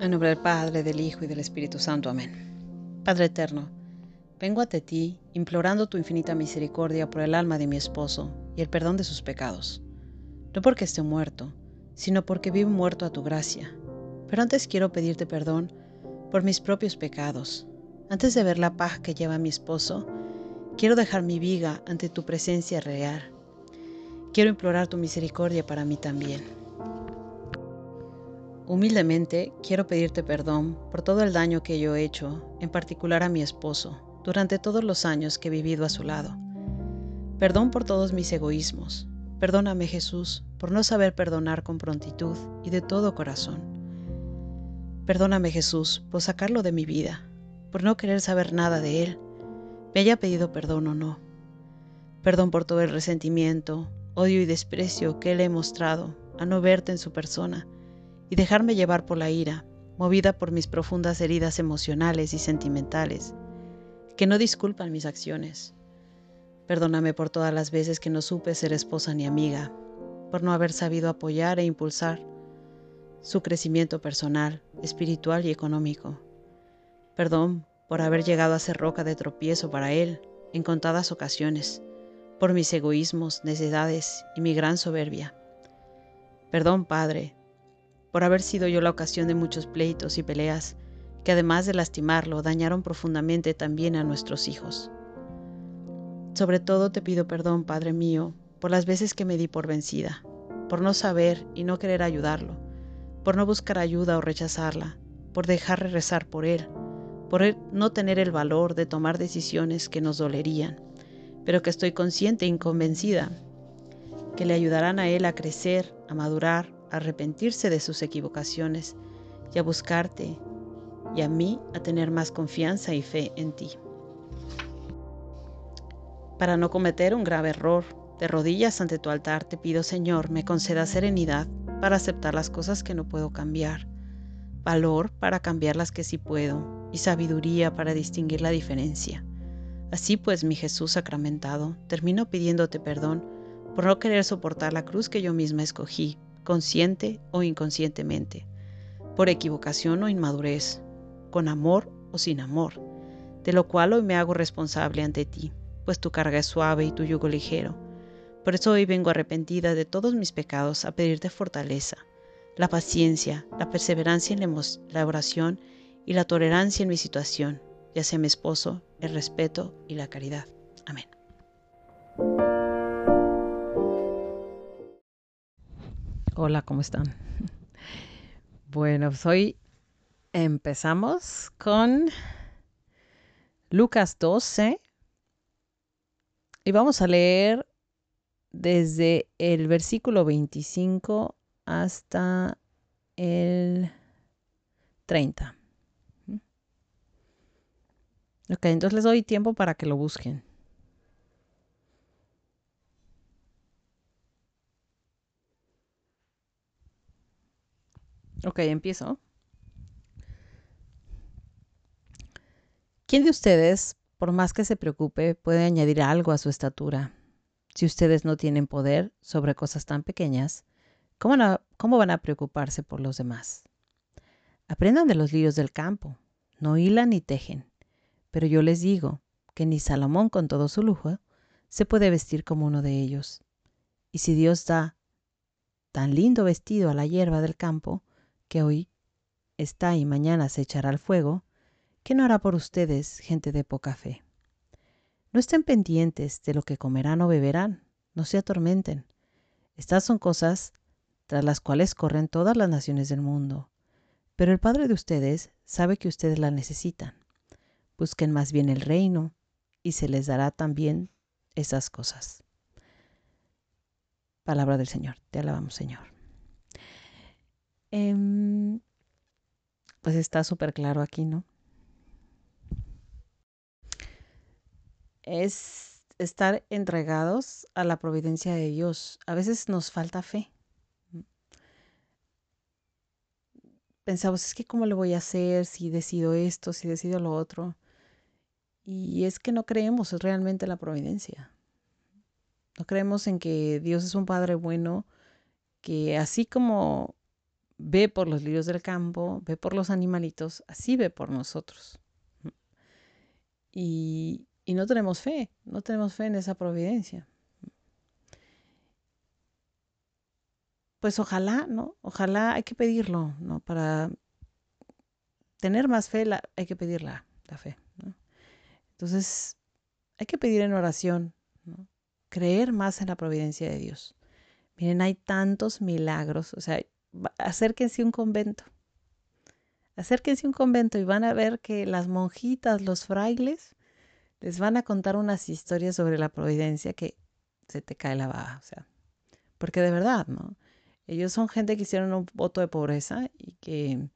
En nombre del Padre, del Hijo y del Espíritu Santo. Amén. Padre eterno, vengo ante ti implorando tu infinita misericordia por el alma de mi esposo y el perdón de sus pecados. No porque esté muerto, sino porque vivo muerto a tu gracia. Pero antes quiero pedirte perdón por mis propios pecados. Antes de ver la paja que lleva mi esposo, quiero dejar mi viga ante tu presencia real. Quiero implorar tu misericordia para mí también. Humildemente, quiero pedirte perdón por todo el daño que yo he hecho, en particular a mi esposo, durante todos los años que he vivido a su lado. Perdón por todos mis egoísmos. Perdóname, Jesús, por no saber perdonar con prontitud y de todo corazón. Perdóname, Jesús, por sacarlo de mi vida, por no querer saber nada de él, me haya pedido perdón o no. Perdón por todo el resentimiento, odio y desprecio que le he mostrado a no verte en su persona, y dejarme llevar por la ira, movida por mis profundas heridas emocionales y sentimentales, que no disculpan mis acciones. Perdóname por todas las veces que no supe ser esposa ni amiga, por no haber sabido apoyar e impulsar su crecimiento personal, espiritual y económico. Perdón por haber llegado a ser roca de tropiezo para él en contadas ocasiones, por mis egoísmos, necedades y mi gran soberbia. Perdón, Padre, por haber sido yo la ocasión de muchos pleitos y peleas que, además de lastimarlo, dañaron profundamente también a nuestros hijos. Sobre todo te pido perdón, Padre mío, por las veces que me di por vencida, por no saber y no querer ayudarlo, por no buscar ayuda o rechazarla, por dejar de rezar por él, por no tener el valor de tomar decisiones que nos dolerían, pero que estoy consciente y convencida que le ayudarán a él a crecer, a madurar, a arrepentirse de sus equivocaciones y a buscarte y a mí a tener más confianza y fe en ti. Para no cometer un grave error, de rodillas ante tu altar te pido, Señor, me conceda serenidad para aceptar las cosas que no puedo cambiar, valor para cambiar las que sí puedo y sabiduría para distinguir la diferencia. Así pues, mi Jesús sacramentado, termino pidiéndote perdón por no querer soportar la cruz que yo misma escogí, consciente o inconscientemente, por equivocación o inmadurez, con amor o sin amor, de lo cual hoy me hago responsable ante ti, pues tu carga es suave y tu yugo ligero. Por eso hoy vengo arrepentida de todos mis pecados a pedirte fortaleza, la paciencia, la perseverancia en la oración y la tolerancia en mi situación, ya sea mi esposo, el respeto y la caridad. Amén. Hola, ¿cómo están? Bueno, pues hoy empezamos con Lucas 12 y vamos a leer desde el versículo 25 hasta el 30. Ok, entonces les doy tiempo para que lo busquen. Ok, empiezo. ¿Quién de ustedes, por más que se preocupe, puede añadir algo a su estatura? Si ustedes no tienen poder sobre cosas tan pequeñas, ¿cómo van a preocuparse por los demás? Aprendan de los lirios del campo, no hilan ni tejen. Pero yo les digo que ni Salomón con todo su lujo se puede vestir como uno de ellos. Y si Dios da tan lindo vestido a la hierba del campo, que hoy está y mañana se echará al fuego, ¿qué no hará por ustedes, gente de poca fe? No estén pendientes de lo que comerán o beberán, no se atormenten. Estas son cosas tras las cuales corren todas las naciones del mundo. Pero el Padre de ustedes sabe que ustedes las necesitan. Busquen más bien el reino y se les dará también esas cosas. Palabra del Señor. Te alabamos, Señor. Pues está súper claro aquí, ¿no? Es estar entregados a la providencia de Dios. A veces nos falta fe. Pensamos, es que ¿cómo le voy a hacer si decido esto, si decido lo otro? Y es que no creemos realmente en la providencia. No creemos en que Dios es un Padre bueno, que así como ve por los lirios del campo, ve por los animalitos, así ve por nosotros. Y no tenemos fe, no tenemos fe en esa providencia. Pues ojalá, ¿no? Ojalá, hay que pedirlo, ¿no? Para tener más fe hay que pedirla, la fe, ¿no? Entonces, hay que pedir en oración, ¿no? Creer más en la providencia de Dios. Miren, hay tantos milagros, o sea, acérquense a un convento. Acérquense a un convento y van a ver que las monjitas, los frailes, les van a contar unas historias sobre la providencia que se te cae la baba, o sea, porque de verdad, ¿no? Ellos son gente que hicieron un voto de pobreza y que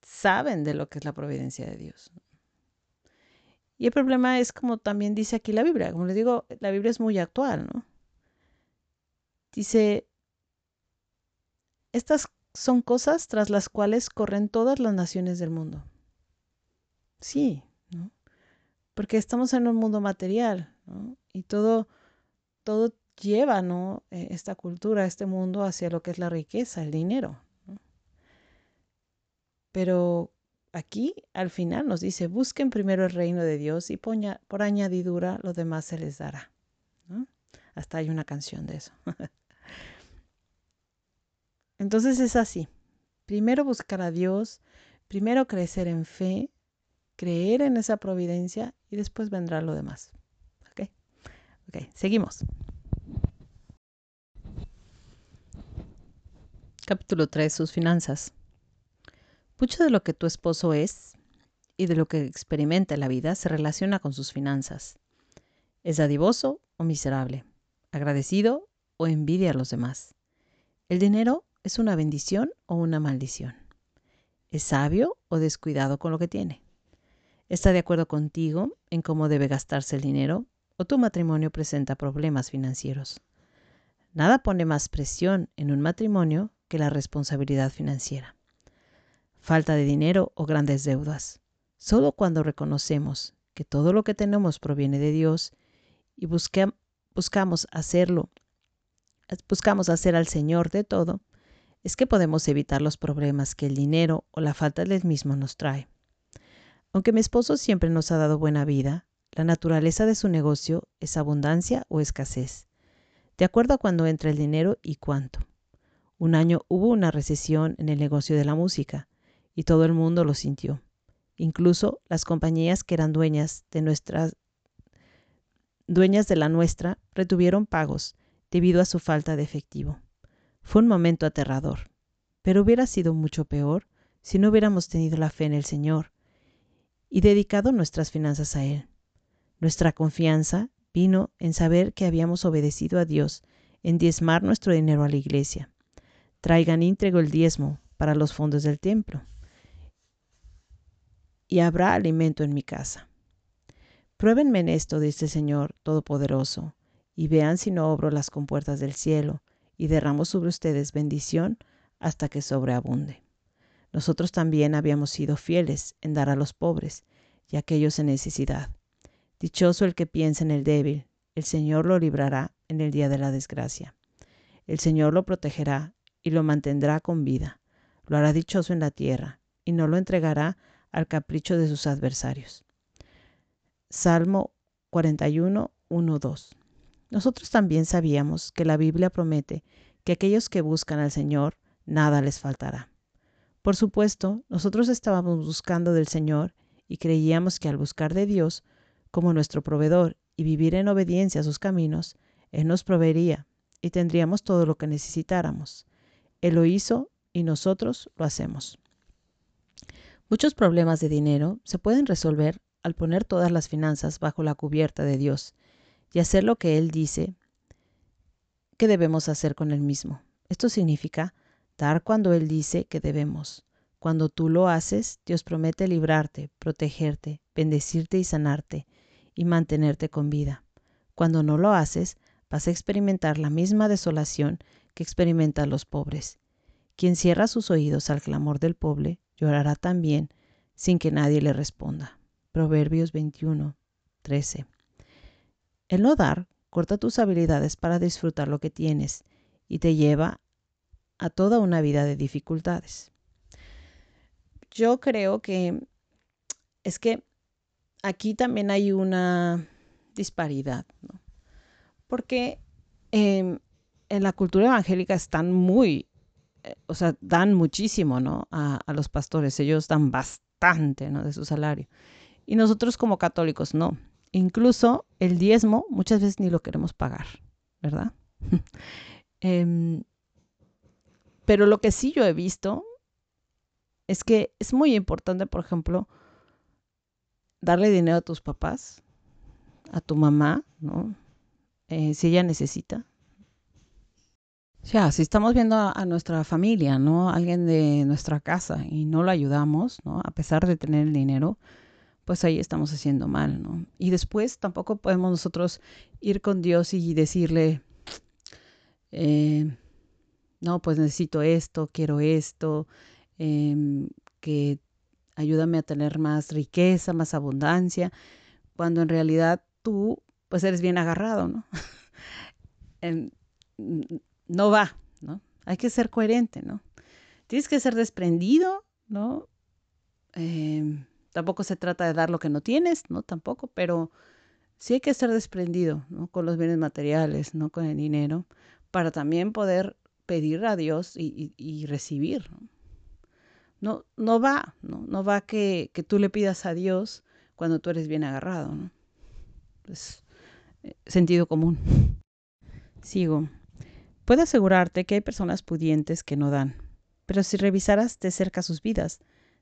saben de lo que es la providencia de Dios. Y el problema es, como también dice aquí la Biblia, como les digo, la Biblia es muy actual, ¿no? Dice, estas son cosas tras las cuales corren todas las naciones del mundo. Sí, ¿no? Porque estamos en un mundo material, ¿no? Y todo lleva, ¿no? Esta cultura, este mundo hacia lo que es la riqueza, el dinero, ¿no? Pero aquí al final nos dice, busquen primero el reino de Dios y por añadidura lo demás se les dará, ¿no? Hasta hay una canción de eso. Entonces es así, primero buscar a Dios, primero crecer en fe, creer en esa providencia y después vendrá lo demás. Ok, seguimos. Capítulo 3, sus finanzas. Mucho de lo que tu esposo es y de lo que experimenta en la vida se relaciona con sus finanzas. Es dadivoso o miserable, agradecido o envidia a los demás. El dinero es una bendición o una maldición. Es sabio o descuidado con lo que tiene. Está de acuerdo contigo en cómo debe gastarse el dinero o tu matrimonio presenta problemas financieros. Nada pone más presión en un matrimonio que la responsabilidad financiera. Falta de dinero o grandes deudas. Solo cuando reconocemos que todo lo que tenemos proviene de Dios y buscamos hacer al Señor de todo, es que podemos evitar los problemas que el dinero o la falta del mismo nos trae. Aunque mi esposo siempre nos ha dado buena vida, la naturaleza de su negocio es abundancia o escasez, de acuerdo a cuándo entra el dinero y cuánto. Un año hubo una recesión en el negocio de la música y todo el mundo lo sintió. Incluso las compañías que eran dueñas de la nuestra retuvieron pagos debido a su falta de efectivo. Fue un momento aterrador, pero hubiera sido mucho peor si no hubiéramos tenido la fe en el Señor y dedicado nuestras finanzas a Él. Nuestra confianza vino en saber que habíamos obedecido a Dios en diezmar nuestro dinero a la iglesia. Traigan íntegro el diezmo para los fondos del templo y habrá alimento en mi casa. Pruébenme en esto, dice el Señor Todopoderoso, y vean si no abro las compuertas del cielo y derramo sobre ustedes bendición hasta que sobreabunde. Nosotros también habíamos sido fieles en dar a los pobres y a aquellos en necesidad. Dichoso el que piensa en el débil, el Señor lo librará en el día de la desgracia. El Señor lo protegerá y lo mantendrá con vida. Lo hará dichoso en la tierra y no lo entregará al capricho de sus adversarios. Salmo 41, 1, 2. Nosotros también sabíamos que la Biblia promete que aquellos que buscan al Señor, nada les faltará. Por supuesto, nosotros estábamos buscando del Señor y creíamos que al buscar de Dios como nuestro proveedor y vivir en obediencia a sus caminos, Él nos proveería y tendríamos todo lo que necesitáramos. Él lo hizo y nosotros lo hacemos. Muchos problemas de dinero se pueden resolver al poner todas las finanzas bajo la cubierta de Dios y hacer lo que Él dice que debemos hacer con Él mismo. Esto significa dar cuando Él dice que debemos. Cuando tú lo haces, Dios promete librarte, protegerte, bendecirte y sanarte y mantenerte con vida. Cuando no lo haces, vas a experimentar la misma desolación que experimentan los pobres. Quien cierra sus oídos al clamor del pobre llorará también sin que nadie le responda. Proverbios 21, 13. El no dar corta tus habilidades para disfrutar lo que tienes y te lleva a toda una vida de dificultades. Yo creo que es que aquí también hay una disparidad, ¿no? Porque en la cultura evangélica están muy, o sea, dan muchísimo, ¿no? A los pastores, ellos dan bastante, ¿no? De su salario. Y nosotros como católicos no. Incluso el diezmo muchas veces ni lo queremos pagar, ¿verdad? Pero lo que sí yo he visto es que es muy importante, por ejemplo, darle dinero a tus papás, a tu mamá, ¿no? Si ella necesita. Ya, si estamos viendo a nuestra familia, ¿no? Alguien de nuestra casa y no lo ayudamos, ¿no? A pesar de tener el dinero, pues ahí estamos haciendo mal, ¿no? Y después tampoco podemos nosotros ir con Dios y decirle, no, pues necesito esto, quiero esto, que ayúdame a tener más riqueza, más abundancia, cuando en realidad tú, pues eres bien agarrado, ¿no? No va, ¿no? Hay que ser coherente, ¿no? Tienes que ser desprendido, ¿no? Tampoco se trata de dar lo que no tienes, ¿no? Tampoco, pero sí hay que ser desprendido, ¿no? Con los bienes materiales, ¿no? Con el dinero, para también poder pedir a Dios y recibir, ¿no? No va, ¿no? No va que tú le pidas a Dios cuando tú eres bien agarrado, ¿no? Es sentido común. Sigo. Puedo asegurarte que hay personas pudientes que no dan, pero si revisaras de cerca sus vidas,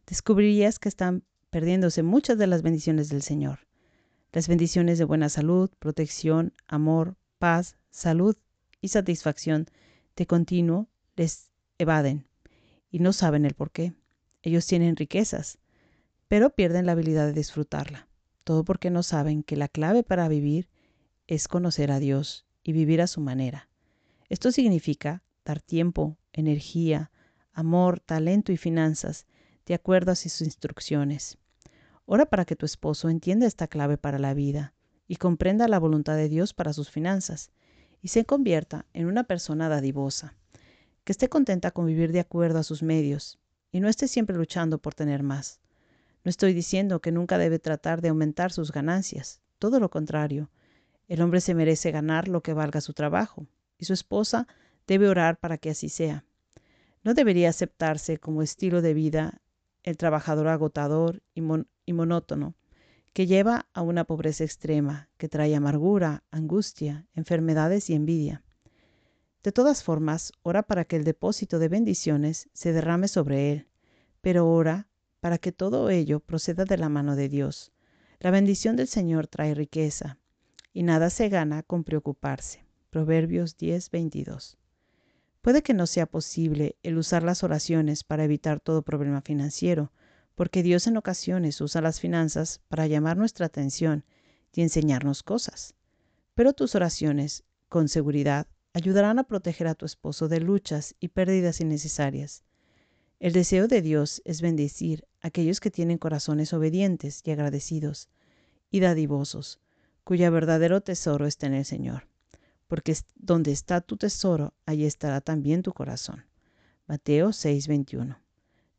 descubrirías que están perdiéndose muchas de las bendiciones del Señor. Las bendiciones de buena salud, protección, amor, paz, salud y satisfacción de continuo les evaden y no saben el porqué. Ellos tienen riquezas, pero pierden la habilidad de disfrutarla. Todo porque no saben que la clave para vivir es conocer a Dios y vivir a su manera. Esto significa dar tiempo, energía, amor, talento y finanzas de acuerdo a sus instrucciones. Ora para que tu esposo entienda esta clave para la vida y comprenda la voluntad de Dios para sus finanzas y se convierta en una persona dadivosa, que esté contenta con vivir de acuerdo a sus medios y no esté siempre luchando por tener más. No estoy diciendo que nunca debe tratar de aumentar sus ganancias, todo lo contrario. El hombre se merece ganar lo que valga su trabajo y su esposa debe orar para que así sea. No debería aceptarse como estilo de vida el trabajador agotador y monótono, que lleva a una pobreza extrema, que trae amargura, angustia, enfermedades y envidia. De todas formas, ora para que el depósito de bendiciones se derrame sobre él, pero ora para que todo ello proceda de la mano de Dios. La bendición del Señor trae riqueza, y nada se gana con preocuparse. Proverbios 10:22. Puede que no sea posible el usar las oraciones para evitar todo problema financiero, porque Dios en ocasiones usa las finanzas para llamar nuestra atención y enseñarnos cosas. Pero tus oraciones, con seguridad, ayudarán a proteger a tu esposo de luchas y pérdidas innecesarias. El deseo de Dios es bendecir a aquellos que tienen corazones obedientes y agradecidos y dadivosos, cuyo verdadero tesoro está en el Señor. Porque donde está tu tesoro, allí estará también tu corazón. Mateo 6:21.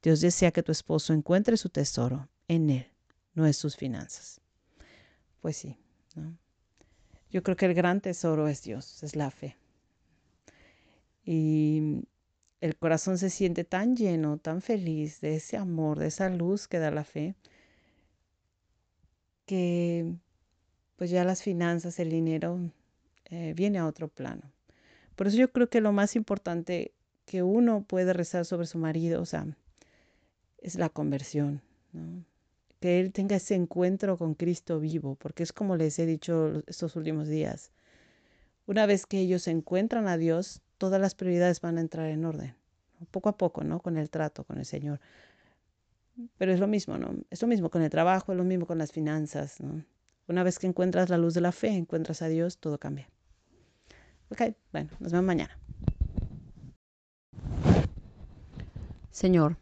Dios desea que tu esposo encuentre su tesoro en él, no en sus finanzas. Pues sí, ¿no? Yo creo que el gran tesoro es Dios, es la fe. Y el corazón se siente tan lleno, tan feliz de ese amor, de esa luz que da la fe, que pues ya las finanzas, el dinero viene a otro plano. Por eso yo creo que lo más importante que uno puede rezar sobre su marido, o sea, es la conversión, ¿no? Que él tenga ese encuentro con Cristo vivo, porque es como les he dicho estos últimos días. Una vez que ellos encuentran a Dios, todas las prioridades van a entrar en orden, ¿no? Poco a poco, ¿no? Con el trato, con el Señor. Pero es lo mismo, ¿no? Es lo mismo con el trabajo, es lo mismo con las finanzas, ¿no? Una vez que encuentras la luz de la fe, encuentras a Dios, todo cambia. Ok, bueno, nos vemos mañana. Señor,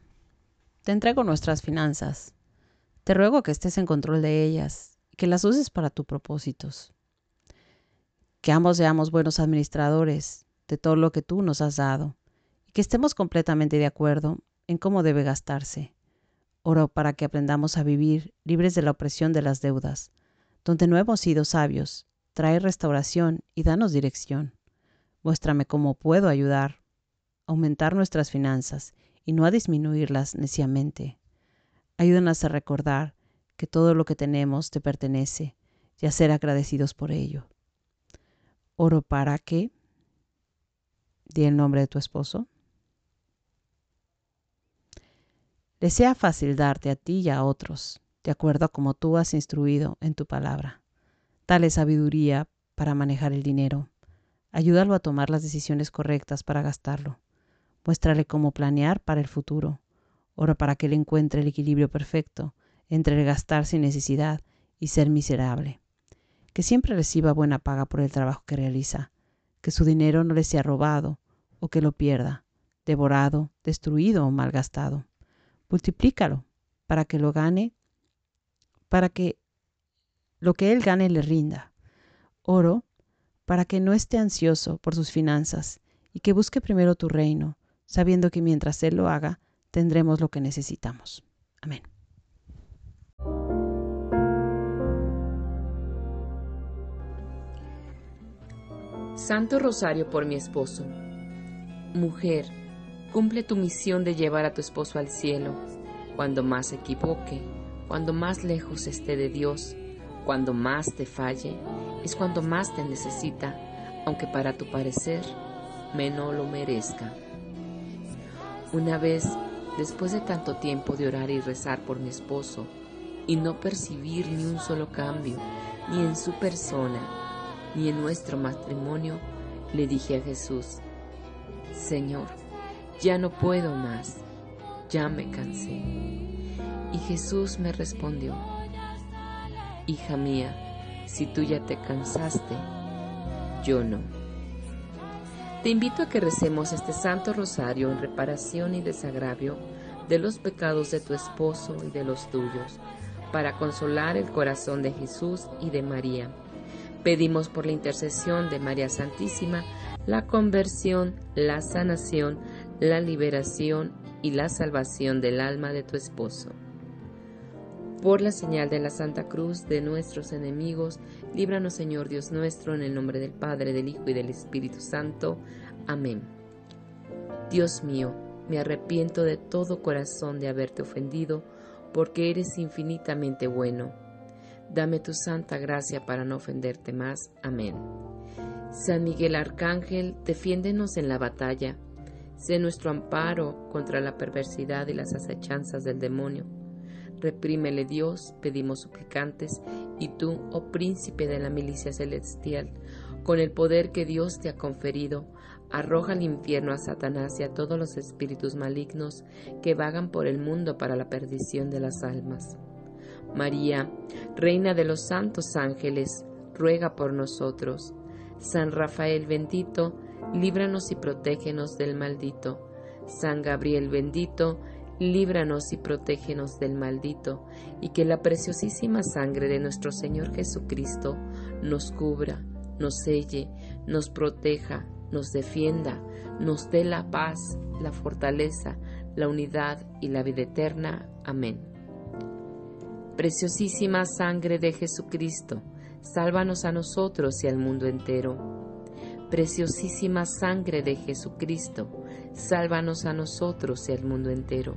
te entrego nuestras finanzas. Te ruego que estés en control de ellas y que las uses para tus propósitos. Que ambos seamos buenos administradores de todo lo que tú nos has dado y que estemos completamente de acuerdo en cómo debe gastarse. Oro para que aprendamos a vivir libres de la opresión de las deudas. Donde no hemos sido sabios, trae restauración y danos dirección. Muéstrame cómo puedo ayudar a aumentar nuestras finanzas y no a disminuirlas neciamente. Ayúdanos a recordar que todo lo que tenemos te pertenece y a ser agradecidos por ello. Oro para que, di el nombre de tu esposo, le sea fácil darte a ti y a otros, de acuerdo a como tú has instruido en tu palabra. Dale sabiduría para manejar el dinero. Ayúdalo a tomar las decisiones correctas para gastarlo. Muéstrale cómo planear para el futuro. Oro para que él encuentre el equilibrio perfecto entre el gastar sin necesidad y ser miserable. Que siempre reciba buena paga por el trabajo que realiza. Que su dinero no le sea robado o que lo pierda, devorado, destruido o malgastado. Multiplícalo para que lo gane, para que lo que él gane le rinda. Oro para que no esté ansioso por sus finanzas y que busque primero tu reino, sabiendo que mientras él lo haga, tendremos lo que necesitamos. Amén. Santo Rosario por mi esposo. Mujer, cumple tu misión de llevar a tu esposo al cielo. Cuando más se equivoque, cuando más lejos esté de Dios, cuando más te falle, es cuando más te necesita, aunque para tu parecer menos lo merezca. Una vez, después de tanto tiempo de orar y rezar por mi esposo, y no percibir ni un solo cambio, ni en su persona, ni en nuestro matrimonio, le dije a Jesús: Señor, ya no puedo más, ya me cansé. Y Jesús me respondió: Hija mía, si tú ya te cansaste, yo no. Te invito a que recemos este Santo Rosario en reparación y desagravio de los pecados de tu esposo y de los tuyos, para consolar el corazón de Jesús y de María. Pedimos por la intercesión de María Santísima la conversión, la sanación, la liberación y la salvación del alma de tu esposo. Por la señal de la Santa Cruz de nuestros enemigos, líbranos, Señor Dios nuestro, en el nombre del Padre, del Hijo y del Espíritu Santo. Amén. Dios mío, me arrepiento de todo corazón de haberte ofendido, porque eres infinitamente bueno. Dame tu santa gracia para no ofenderte más. Amén. San Miguel Arcángel, defiéndenos en la batalla. Sé nuestro amparo contra la perversidad y las asechanzas del demonio. Reprímele, Dios, pedimos suplicantes, y tú, oh príncipe de la milicia celestial, con el poder que Dios te ha conferido, arroja al infierno a Satanás y a todos los espíritus malignos que vagan por el mundo para la perdición de las almas. María, Reina de los Santos Ángeles, ruega por nosotros. San Rafael bendito, líbranos y protégenos del maldito. San Gabriel bendito, líbranos y protégenos del maldito. Y que la preciosísima sangre de nuestro Señor Jesucristo nos cubra, nos selle, nos proteja, nos defienda, nos dé la paz, la fortaleza, la unidad y la vida eterna. Amén. Preciosísima sangre de Jesucristo, sálvanos a nosotros y al mundo entero. Preciosísima sangre de Jesucristo, sálvanos a nosotros y al mundo entero.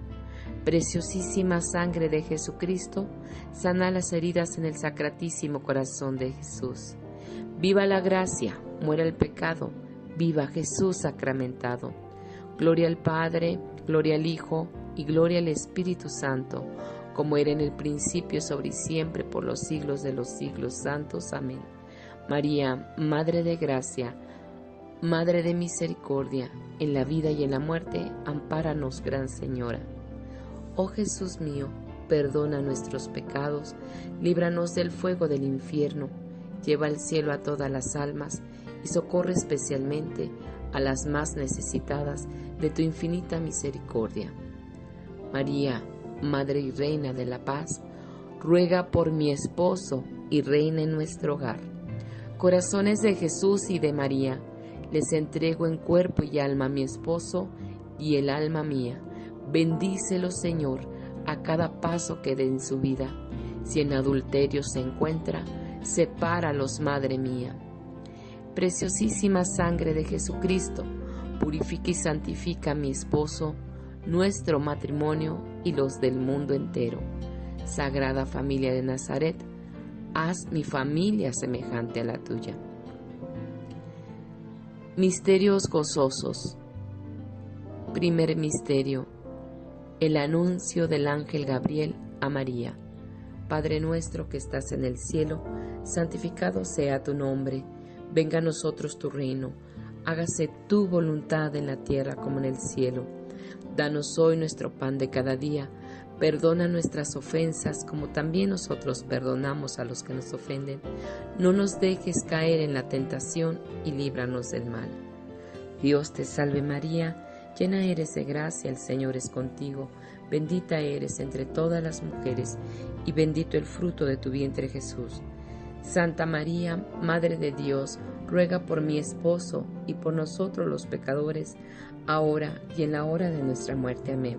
Preciosísima sangre de Jesucristo, sana las heridas en el sacratísimo corazón de Jesús. Viva la gracia, muera el pecado, viva Jesús sacramentado. Gloria al Padre, gloria al Hijo y gloria al Espíritu Santo, como era en el principio, sobre y siempre, por los siglos de los siglos santos. Amén. María, Madre de Gracia, Madre de Misericordia, en la vida y en la muerte, ampáranos, Gran Señora. Oh Jesús mío, perdona nuestros pecados, líbranos del fuego del infierno, lleva al cielo a todas las almas y socorre especialmente a las más necesitadas de tu infinita misericordia. María, Madre y Reina de la Paz, ruega por mi esposo y reina en nuestro hogar. Corazones de Jesús y de María, les entrego en cuerpo y alma a mi esposo y el alma mía. Bendícelo, Señor, a cada paso que dé en su vida. Si en adulterio se encuentra, sepáralos, Madre mía. Preciosísima sangre de Jesucristo, purifica y santifica a mi esposo, nuestro matrimonio y los del mundo entero. Sagrada Familia de Nazaret, haz mi familia semejante a la tuya. Misterios gozosos. Primer misterio: el anuncio del ángel Gabriel a María. Padre nuestro que estás en el cielo, santificado sea tu nombre. Venga a nosotros tu reino. Hágase tu voluntad en la tierra como en el cielo. Danos hoy nuestro pan de cada día. Perdona nuestras ofensas como también nosotros perdonamos a los que nos ofenden. No nos dejes caer en la tentación y líbranos del mal. Dios te salve María, llena eres de gracia, el Señor es contigo. Bendita eres entre todas las mujeres y bendito el fruto de tu vientre Jesús. Santa María, Madre de Dios, ruega por mi esposo y por nosotros los pecadores, ahora y en la hora de nuestra muerte. Amén.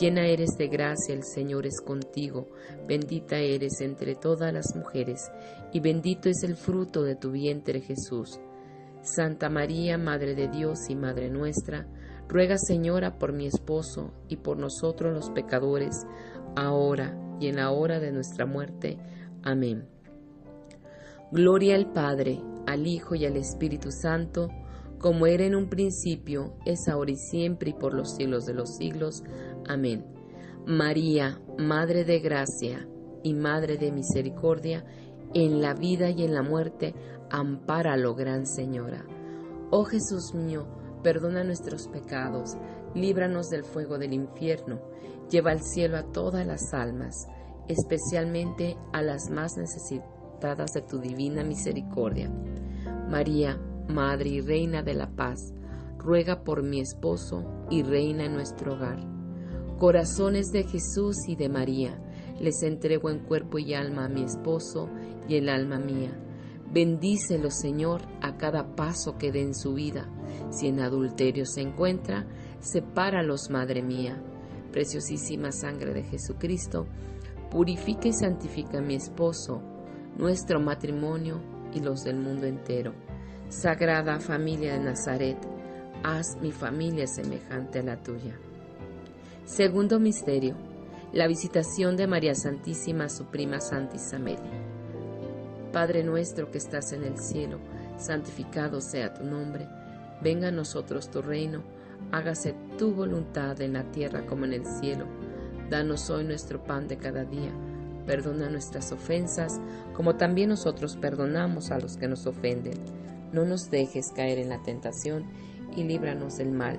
llena eres de gracia, el Señor es contigo. Bendita eres entre todas las mujeres, y bendito es el fruto de tu vientre Jesús. Santa María, Madre de Dios y Madre nuestra, ruega, Señora, por mi esposo y por nosotros los pecadores, ahora y en la hora de nuestra muerte. Amén. Gloria al Padre, al Hijo y al Espíritu Santo, como era en un principio, es ahora y siempre y por los siglos de los siglos. Amén. María, Madre de Gracia y Madre de Misericordia, en la vida y en la muerte, ampáralo, Gran Señora. Oh Jesús mío, perdona nuestros pecados, líbranos del fuego del infierno, lleva al cielo a todas las almas, especialmente a las más necesitadas de tu divina misericordia. María, Madre y Reina de la Paz, ruega por mi esposo y reina en nuestro hogar. Corazones de Jesús y de María, les entrego en cuerpo y alma a mi esposo y el alma mía. Bendícelo, Señor, a cada paso que dé en su vida. Si en adulterio se encuentra, sepáralos, Madre mía. Preciosísima sangre de Jesucristo, purifica y santifica a mi esposo, nuestro matrimonio y los del mundo entero. Sagrada familia de Nazaret, haz mi familia semejante a la tuya. Segundo misterio, la visitación de María Santísima a su prima Santa Isabel. Padre nuestro que estás en el cielo, santificado sea tu nombre. Venga a nosotros tu reino, hágase tu voluntad en la tierra como en el cielo. Danos hoy nuestro pan de cada día. Perdona nuestras ofensas, como también nosotros perdonamos a los que nos ofenden. No nos dejes caer en la tentación y líbranos del mal.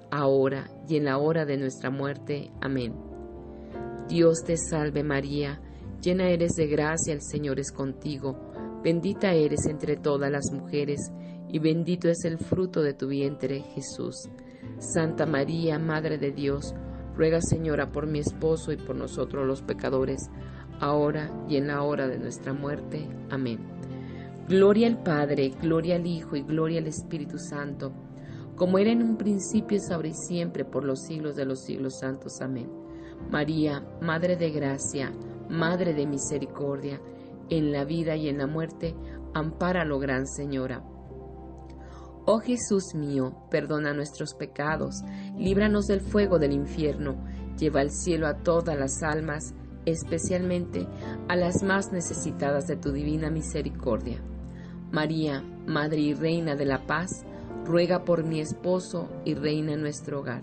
ahora y en la hora de nuestra muerte. Amén. Dios te salve María, llena eres de gracia, el Señor es contigo. Bendita eres entre todas las mujeres y bendito es el fruto de tu vientre, Jesús. Santa María, Madre de Dios, ruega Señora por mi esposo y por nosotros los pecadores, ahora y en la hora de nuestra muerte. Amén. Gloria al Padre, gloria al Hijo y gloria al Espíritu Santo, como era en un principio, es ahora y siempre, por los siglos de los siglos santos. Amén. María, Madre de Gracia, Madre de Misericordia, en la vida y en la muerte, ampáralo, Gran Señora. Oh Jesús mío, perdona nuestros pecados, líbranos del fuego del infierno, lleva al cielo a todas las almas, especialmente a las más necesitadas de tu divina misericordia. María, Madre y Reina de la Paz, ruega por mi esposo y reina en nuestro hogar.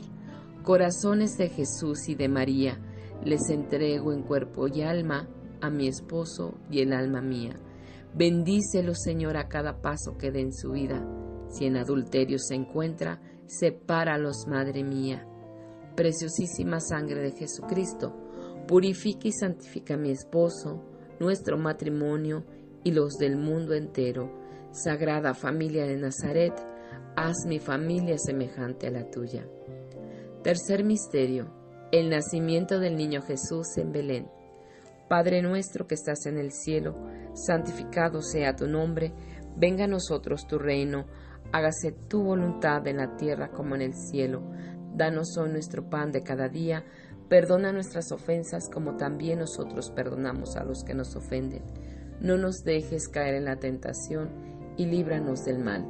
Corazones de Jesús y de María, les entrego en cuerpo y alma a mi esposo y el alma mía. Bendícelo, Señor, a cada paso que dé en su vida. Si en adulterio se encuentra, sepáralos, Madre mía. Preciosísima sangre de Jesucristo, purifica y santifica a mi esposo, nuestro matrimonio y los del mundo entero. Sagrada familia de Nazaret, haz mi familia semejante a la tuya. Tercer misterio, el nacimiento del niño Jesús en Belén. Padre nuestro que estás en el cielo, santificado sea tu nombre, venga a nosotros tu reino, hágase tu voluntad en la tierra como en el cielo. Danos hoy nuestro pan de cada día, perdona nuestras ofensas como también nosotros perdonamos a los que nos ofenden. No nos dejes caer en la tentación y líbranos del mal.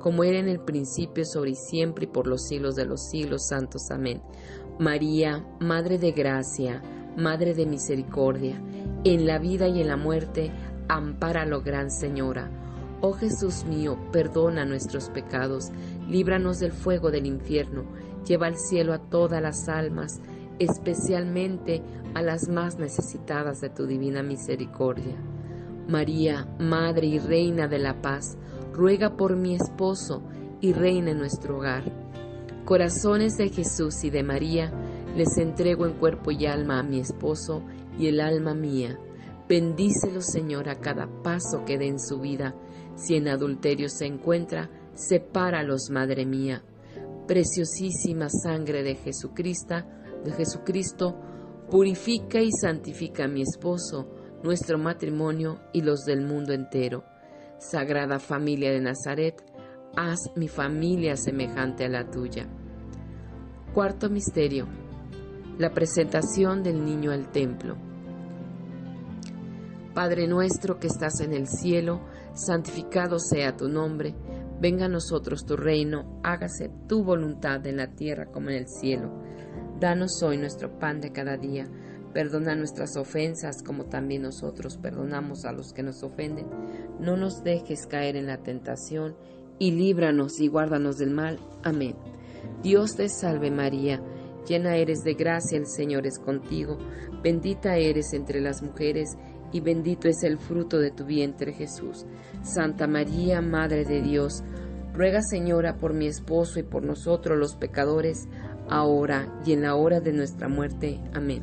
como era en el principio, sobre y siempre, y por los siglos de los siglos santos. Amén. María, Madre de Gracia, Madre de Misericordia, en la vida y en la muerte, ampáralo, Gran Señora. Oh Jesús mío, perdona nuestros pecados, líbranos del fuego del infierno, lleva al cielo a todas las almas, especialmente a las más necesitadas de tu divina misericordia. María, Madre y Reina de la Paz, ruega por mi esposo y reina en nuestro hogar. Corazones de Jesús y de María, les entrego en cuerpo y alma a mi esposo y el alma mía. Bendícelo, Señor, a cada paso que dé en su vida. Si en adulterio se encuentra, Sepáralos, Madre mía. Preciosísima sangre de Jesucristo, purifica y santifica a mi esposo, nuestro matrimonio y los del mundo entero. Sagrada familia de Nazaret, haz mi familia semejante a la tuya. Cuarto misterio, la presentación del niño al templo. Padre nuestro que estás en el cielo, santificado sea tu nombre, venga a nosotros tu reino, hágase tu voluntad en la tierra como en el cielo. Danos hoy nuestro pan de cada día, perdona nuestras ofensas como también nosotros perdonamos a los que nos ofenden. No nos dejes caer en la tentación y líbranos y guárdanos del mal. Amén. Dios te salve María, llena eres de gracia, el Señor es contigo, bendita eres entre las mujeres y bendito es el fruto de tu vientre, Jesús. Santa María, Madre de Dios, ruega, Señora, por mi esposo y por nosotros los pecadores, ahora y en la hora de nuestra muerte. Amén.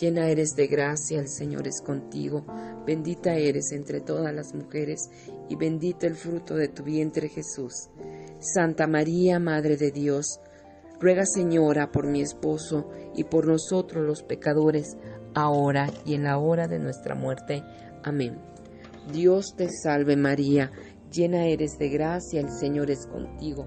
llena eres de gracia, el Señor es contigo, bendita eres entre todas las mujeres y bendito el fruto de tu vientre Jesús. Santa María, Madre de Dios, ruega Señora por mi esposo y por nosotros los pecadores, ahora y en la hora de nuestra muerte. Amén. Dios te salve María, llena eres de gracia, el Señor es contigo.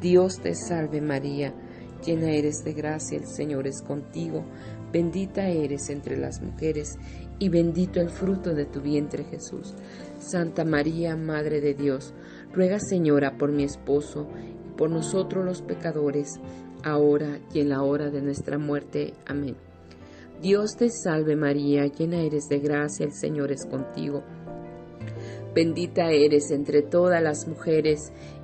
Dios te salve María, llena eres de gracia, el Señor es contigo, bendita eres entre las mujeres y bendito el fruto de tu vientre Jesús. Santa María, Madre de Dios, ruega Señora por mi esposo y por nosotros los pecadores, ahora y en la hora de nuestra muerte. Amén. Dios te salve María, llena eres de gracia, el Señor es contigo. Bendita eres entre todas las mujeres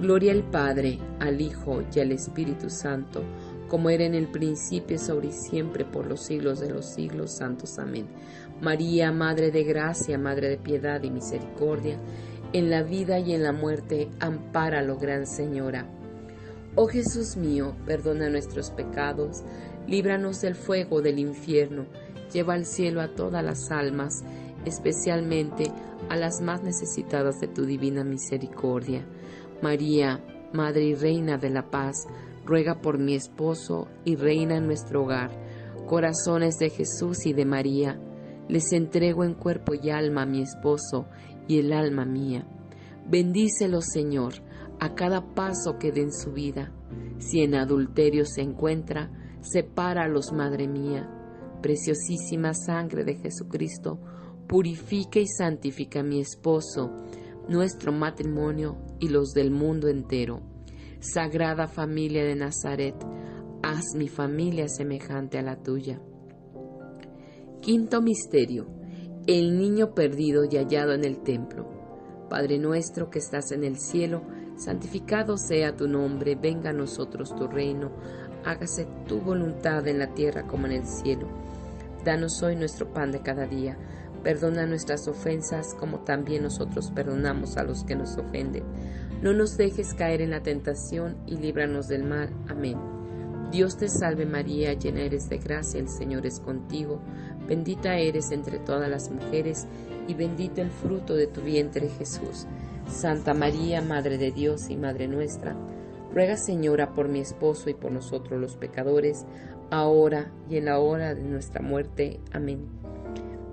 Gloria al Padre, al Hijo y al Espíritu Santo, como era en el principio, es ahora y siempre, por los siglos de los siglos, santos. Amén. María, Madre de Gracia, Madre de Piedad y Misericordia, en la vida y en la muerte, ampáralo, Gran Señora. Oh Jesús mío, perdona nuestros pecados, líbranos del fuego del infierno, lleva al cielo a todas las almas, especialmente a las más necesitadas de tu divina misericordia. María, Madre y Reina de la Paz, ruega por mi esposo y reina en nuestro hogar. Corazones de Jesús y de María, les entrego en cuerpo y alma a mi esposo y el alma mía. Bendícelo, Señor, a cada paso que dé en su vida. Si en adulterio se encuentra, sepáralos, Madre mía. Preciosísima sangre de Jesucristo, purifica y santifica a mi esposo, nuestro matrimonio y los del mundo entero. Sagrada familia de Nazaret, haz mi familia semejante a la tuya. Quinto misterio, el niño perdido y hallado en el templo. Padre nuestro que estás en el cielo, santificado sea tu nombre, venga a nosotros tu reino, hágase tu voluntad en la tierra como en el cielo. Danos hoy nuestro pan de cada día, perdona nuestras ofensas como también nosotros perdonamos a los que nos ofenden. No nos dejes caer en la tentación y líbranos del mal. Amén. Dios te salve María, llena eres de gracia, el Señor es contigo. Bendita eres entre todas las mujeres y bendito el fruto de tu vientre Jesús. Santa María, Madre de Dios y Madre nuestra, ruega Señora por mi esposo y por nosotros los pecadores, ahora y en la hora de nuestra muerte. Amén.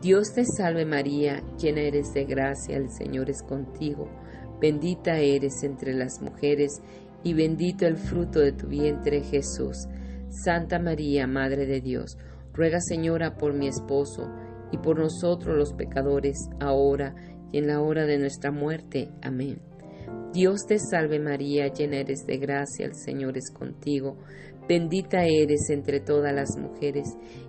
Dios te salve María, llena eres de gracia, el Señor es contigo. Bendita eres entre las mujeres y bendito el fruto de tu vientre Jesús. Santa María, Madre de Dios, ruega Señora por mi esposo y por nosotros los pecadores, ahora y en la hora de nuestra muerte. Amén. Dios te salve María, llena eres de gracia, el Señor es contigo. Bendita eres entre todas las mujeres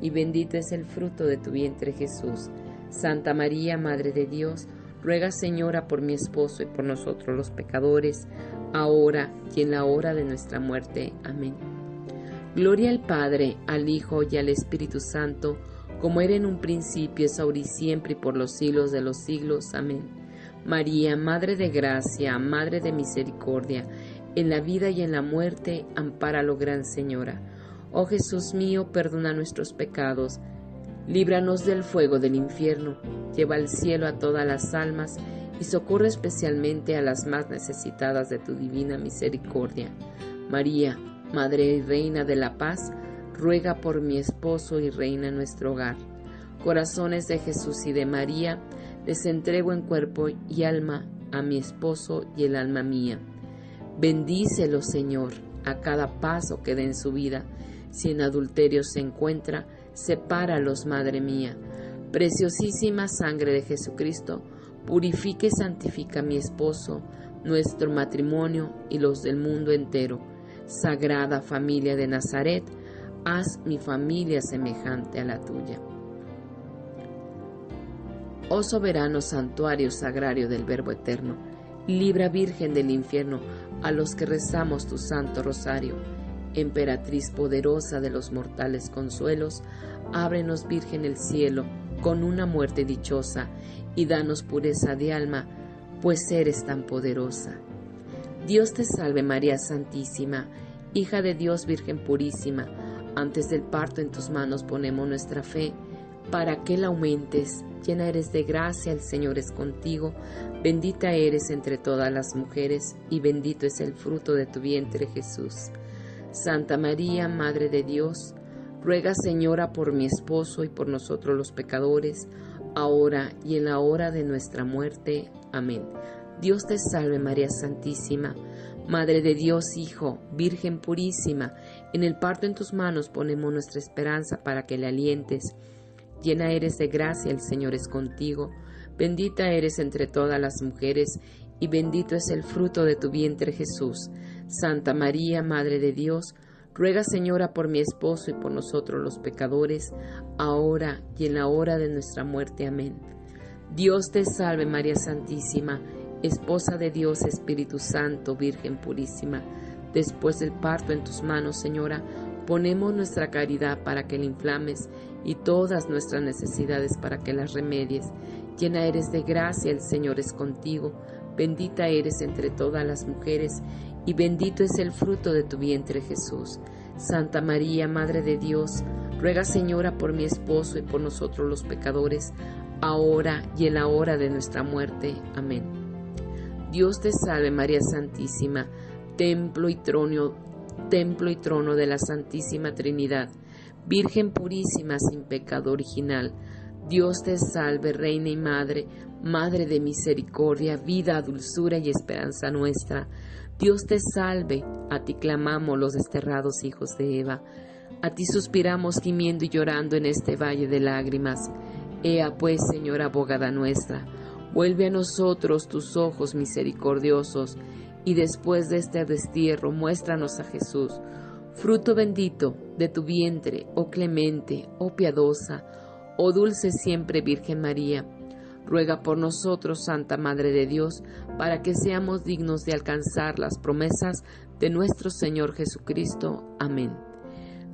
y bendito es el fruto de tu vientre Jesús. Santa María, Madre de Dios, ruega Señora por mi esposo y por nosotros los pecadores, ahora y en la hora de nuestra muerte. Amén. Gloria al Padre, al Hijo y al Espíritu Santo, como era en un principio, es ahora y siempre y por los siglos de los siglos. Amén. María, Madre de Gracia, Madre de Misericordia, en la vida y en la muerte, ampáralo, Gran Señora. Oh Jesús mío, perdona nuestros pecados, líbranos del fuego del infierno, lleva al cielo a todas las almas y socorre especialmente a las más necesitadas de tu divina misericordia. María, Madre y Reina de la Paz, ruega por mi esposo y reina nuestro hogar. Corazones de Jesús y de María, les entrego en cuerpo y alma a mi esposo y el alma mía. Bendícelo, Señor, a cada paso que dé en su vida. Si en adulterio se encuentra, sepáralos, Madre mía. Preciosísima sangre de Jesucristo, purifica y santifica a mi esposo, nuestro matrimonio y los del mundo entero. Sagrada familia de Nazaret, haz mi familia semejante a la tuya. Oh soberano santuario sagrario del Verbo Eterno, libra Virgen del infierno a los que rezamos tu santo rosario. Emperatriz poderosa de los mortales consuelos, ábrenos Virgen el cielo con una muerte dichosa y danos pureza de alma, pues eres tan poderosa. Dios te salve María Santísima, hija de Dios Virgen purísima, antes del parto en tus manos ponemos nuestra fe, para que la aumentes. Llena eres de gracia, el Señor es contigo, bendita eres entre todas las mujeres, y bendito es el fruto de tu vientre, Jesús. Santa María, Madre de Dios, ruega, Señora, por mi esposo y por nosotros los pecadores, ahora y en la hora de nuestra muerte. Amén. Dios te salve, María Santísima, Madre de Dios, Hijo, Virgen purísima, en el parto en tus manos ponemos nuestra esperanza para que la alientes. Llena eres de gracia, el Señor es contigo, bendita eres entre todas las mujeres, y bendito es el fruto de tu vientre Jesús. Santa María, Madre de Dios, ruega Señora por mi esposo y por nosotros los pecadores, ahora y en la hora de nuestra muerte. Amén. Dios te salve María Santísima, Esposa de Dios, Espíritu Santo, Virgen purísima. Después del parto en tus manos, Señora, ponemos nuestra caridad para que la inflames y todas nuestras necesidades para que las remedies. Llena eres de gracia, el Señor es contigo, bendita eres entre todas las mujeres, y bendito es el fruto de tu vientre Jesús. Santa María, Madre de Dios, ruega Señora por mi esposo y por nosotros los pecadores, ahora y en la hora de nuestra muerte. Amén. Dios te salve María Santísima, templo y trono de la Santísima Trinidad, Virgen purísima sin pecado original. Dios te salve, Reina y Madre, Madre de misericordia, vida, dulzura y esperanza nuestra. Dios te salve, a ti clamamos los desterrados hijos de Eva. A ti suspiramos gimiendo y llorando en este valle de lágrimas. Ea pues, Señora abogada nuestra, vuelve a nosotros tus ojos misericordiosos, y después de este destierro muéstranos a Jesús, fruto bendito de tu vientre, oh clemente, oh piadosa, oh dulce siempre Virgen María. Ruega por nosotros, Santa Madre de Dios, para que seamos dignos de alcanzar las promesas de nuestro Señor Jesucristo. Amén.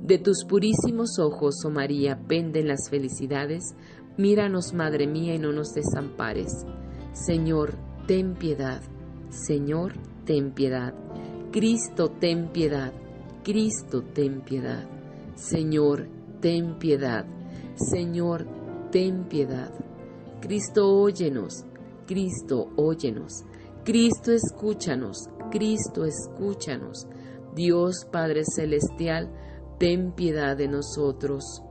De tus purísimos ojos, oh María, penden las felicidades. Míranos, Madre mía, y no nos desampares. Señor, ten piedad. Señor, ten piedad. Cristo, ten piedad. Cristo, ten piedad. Señor, ten piedad. Señor, ten piedad. Cristo, óyenos. Cristo, óyenos. Cristo, escúchanos. Cristo, escúchanos. Dios Padre Celestial, ten piedad de nosotros.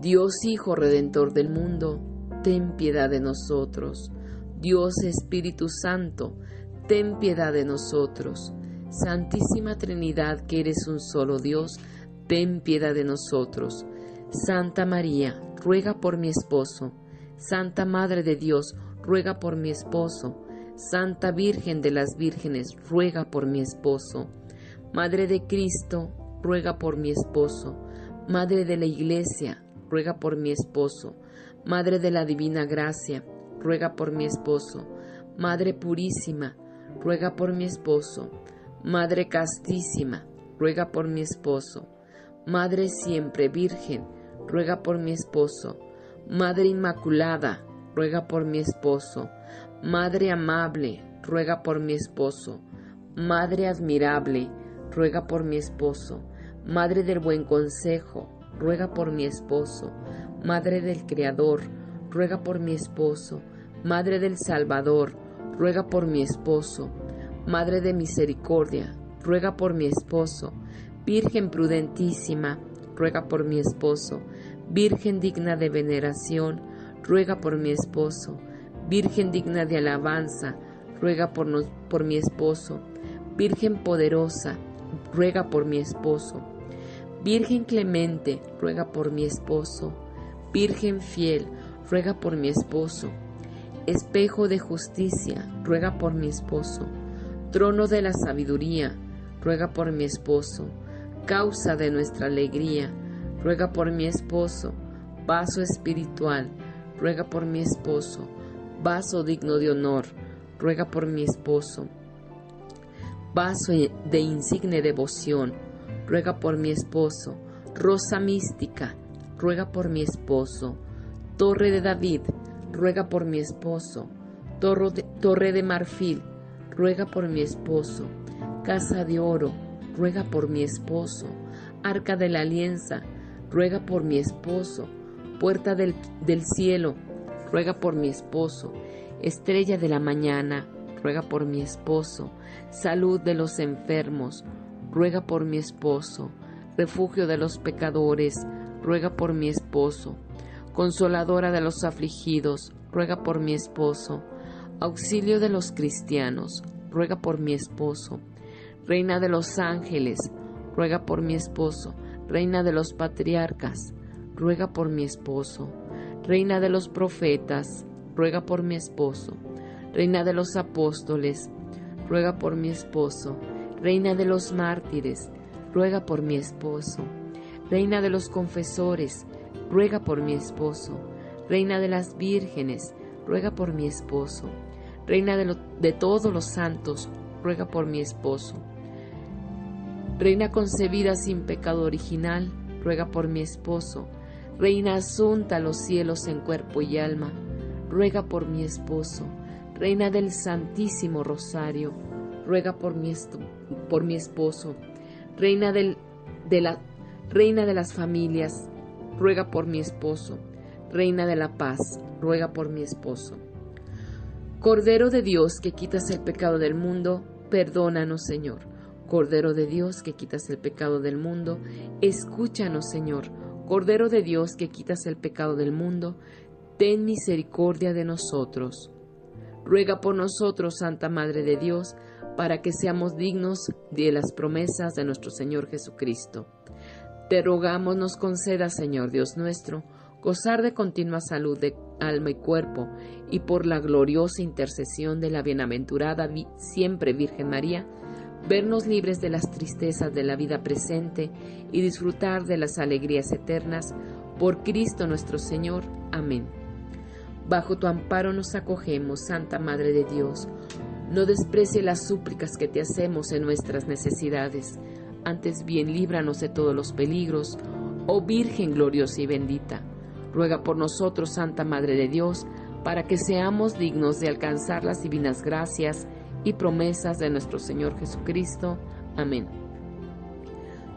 Dios Hijo Redentor del mundo, ten piedad de nosotros. Dios Espíritu Santo, ten piedad de nosotros. Santísima Trinidad, que eres un solo Dios, ten piedad de nosotros. Santa María, ruega por mi esposo. Santa Madre de Dios, ruega por mi esposo. Santa Virgen de las Vírgenes, ruega por mi esposo. Madre de Cristo, ruega por mi esposo. Madre de la Iglesia, ruega por mi esposo. Madre de la Divina Gracia, ruega por mi esposo. Madre Purísima, ruega por mi esposo. Madre castísima, ruega por mi esposo. Madre siempre virgen, ruega por mi esposo. Madre inmaculada, ruega por mi esposo. Madre amable, ruega por mi esposo. Madre admirable, ruega por mi esposo. Madre del buen consejo, ruega por mi esposo. Madre del Creador, ruega por mi esposo. Madre del Salvador, ruega por mi esposo. Madre de misericordia, ruega por mi esposo. Virgen prudentísima, ruega por mi esposo. Virgen digna de veneración, ruega por mi esposo. Virgen digna de alabanza, ruega por mi esposo. Virgen poderosa, ruega por mi esposo. Virgen clemente, ruega por mi esposo. Virgen fiel, ruega por mi esposo. Espejo de justicia, ruega por mi esposo. Trono de la sabiduría, ruega por mi esposo. Causa de nuestra alegría, ruega por mi esposo. Vaso espiritual, ruega por mi esposo. Vaso digno de honor, ruega por mi esposo. Vaso de insigne devoción, ruega por mi esposo. Rosa mística, ruega por mi esposo. Torre de David, ruega por mi esposo. Torre de marfil, ruega por mi esposo. Casa de oro, ruega por mi esposo. Arca de la alianza, ruega por mi esposo. Puerta del cielo, ruega por mi esposo. Estrella de la mañana, ruega por mi esposo. Salud de los enfermos, ruega por mi esposo. Refugio de los pecadores, ruega por mi esposo. Consoladora de los afligidos, ruega por mi esposo. Auxilio de los cristianos, ruega por mi esposo. Reina de los ángeles, ruega por mi esposo. Reina de los patriarcas, ruega por mi esposo. Reina de los profetas, ruega por mi esposo. Reina de los apóstoles, ruega por mi esposo. Reina de los mártires, ruega por mi esposo. Reina de los confesores, ruega por mi esposo. Reina de las vírgenes, ruega por mi esposo. Reina de todos los santos, ruega por mi esposo. Reina concebida sin pecado original, ruega por mi esposo. Reina asunta a los cielos en cuerpo y alma, ruega por mi esposo. Reina del Santísimo Rosario, ruega por mi esposo. Reina de las familias, ruega por mi esposo. Reina de la paz, ruega por mi esposo. Cordero de Dios, que quitas el pecado del mundo, perdónanos, Señor. Cordero de Dios, que quitas el pecado del mundo, escúchanos, Señor. Cordero de Dios, que quitas el pecado del mundo, ten misericordia de nosotros. Ruega por nosotros, Santa Madre de Dios, para que seamos dignos de las promesas de nuestro Señor Jesucristo. Te rogamos nos conceda, Señor Dios nuestro, gozar de continua salud de alma y cuerpo, y por la gloriosa intercesión de la bienaventurada siempre Virgen María, vernos libres de las tristezas de la vida presente y disfrutar de las alegrías eternas, por Cristo nuestro Señor. Amén. Bajo tu amparo nos acogemos, Santa Madre de Dios. No desprecie las súplicas que te hacemos en nuestras necesidades. Antes bien, líbranos de todos los peligros, oh Virgen gloriosa y bendita. Ruega por nosotros, Santa Madre de Dios, para que seamos dignos de alcanzar las divinas gracias y promesas de nuestro Señor Jesucristo. Amén.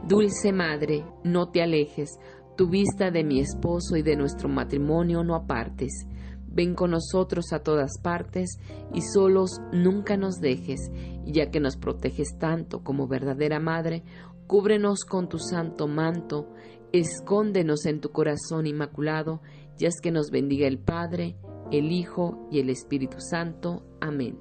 Dulce Madre, no te alejes, tu vista de mi esposo y de nuestro matrimonio no apartes. Ven con nosotros a todas partes y solos nunca nos dejes, ya que nos proteges tanto como verdadera madre. Cúbrenos con tu santo manto, escóndenos en tu corazón inmaculado, y haz que nos bendiga el Padre, el Hijo y el Espíritu Santo. Amén.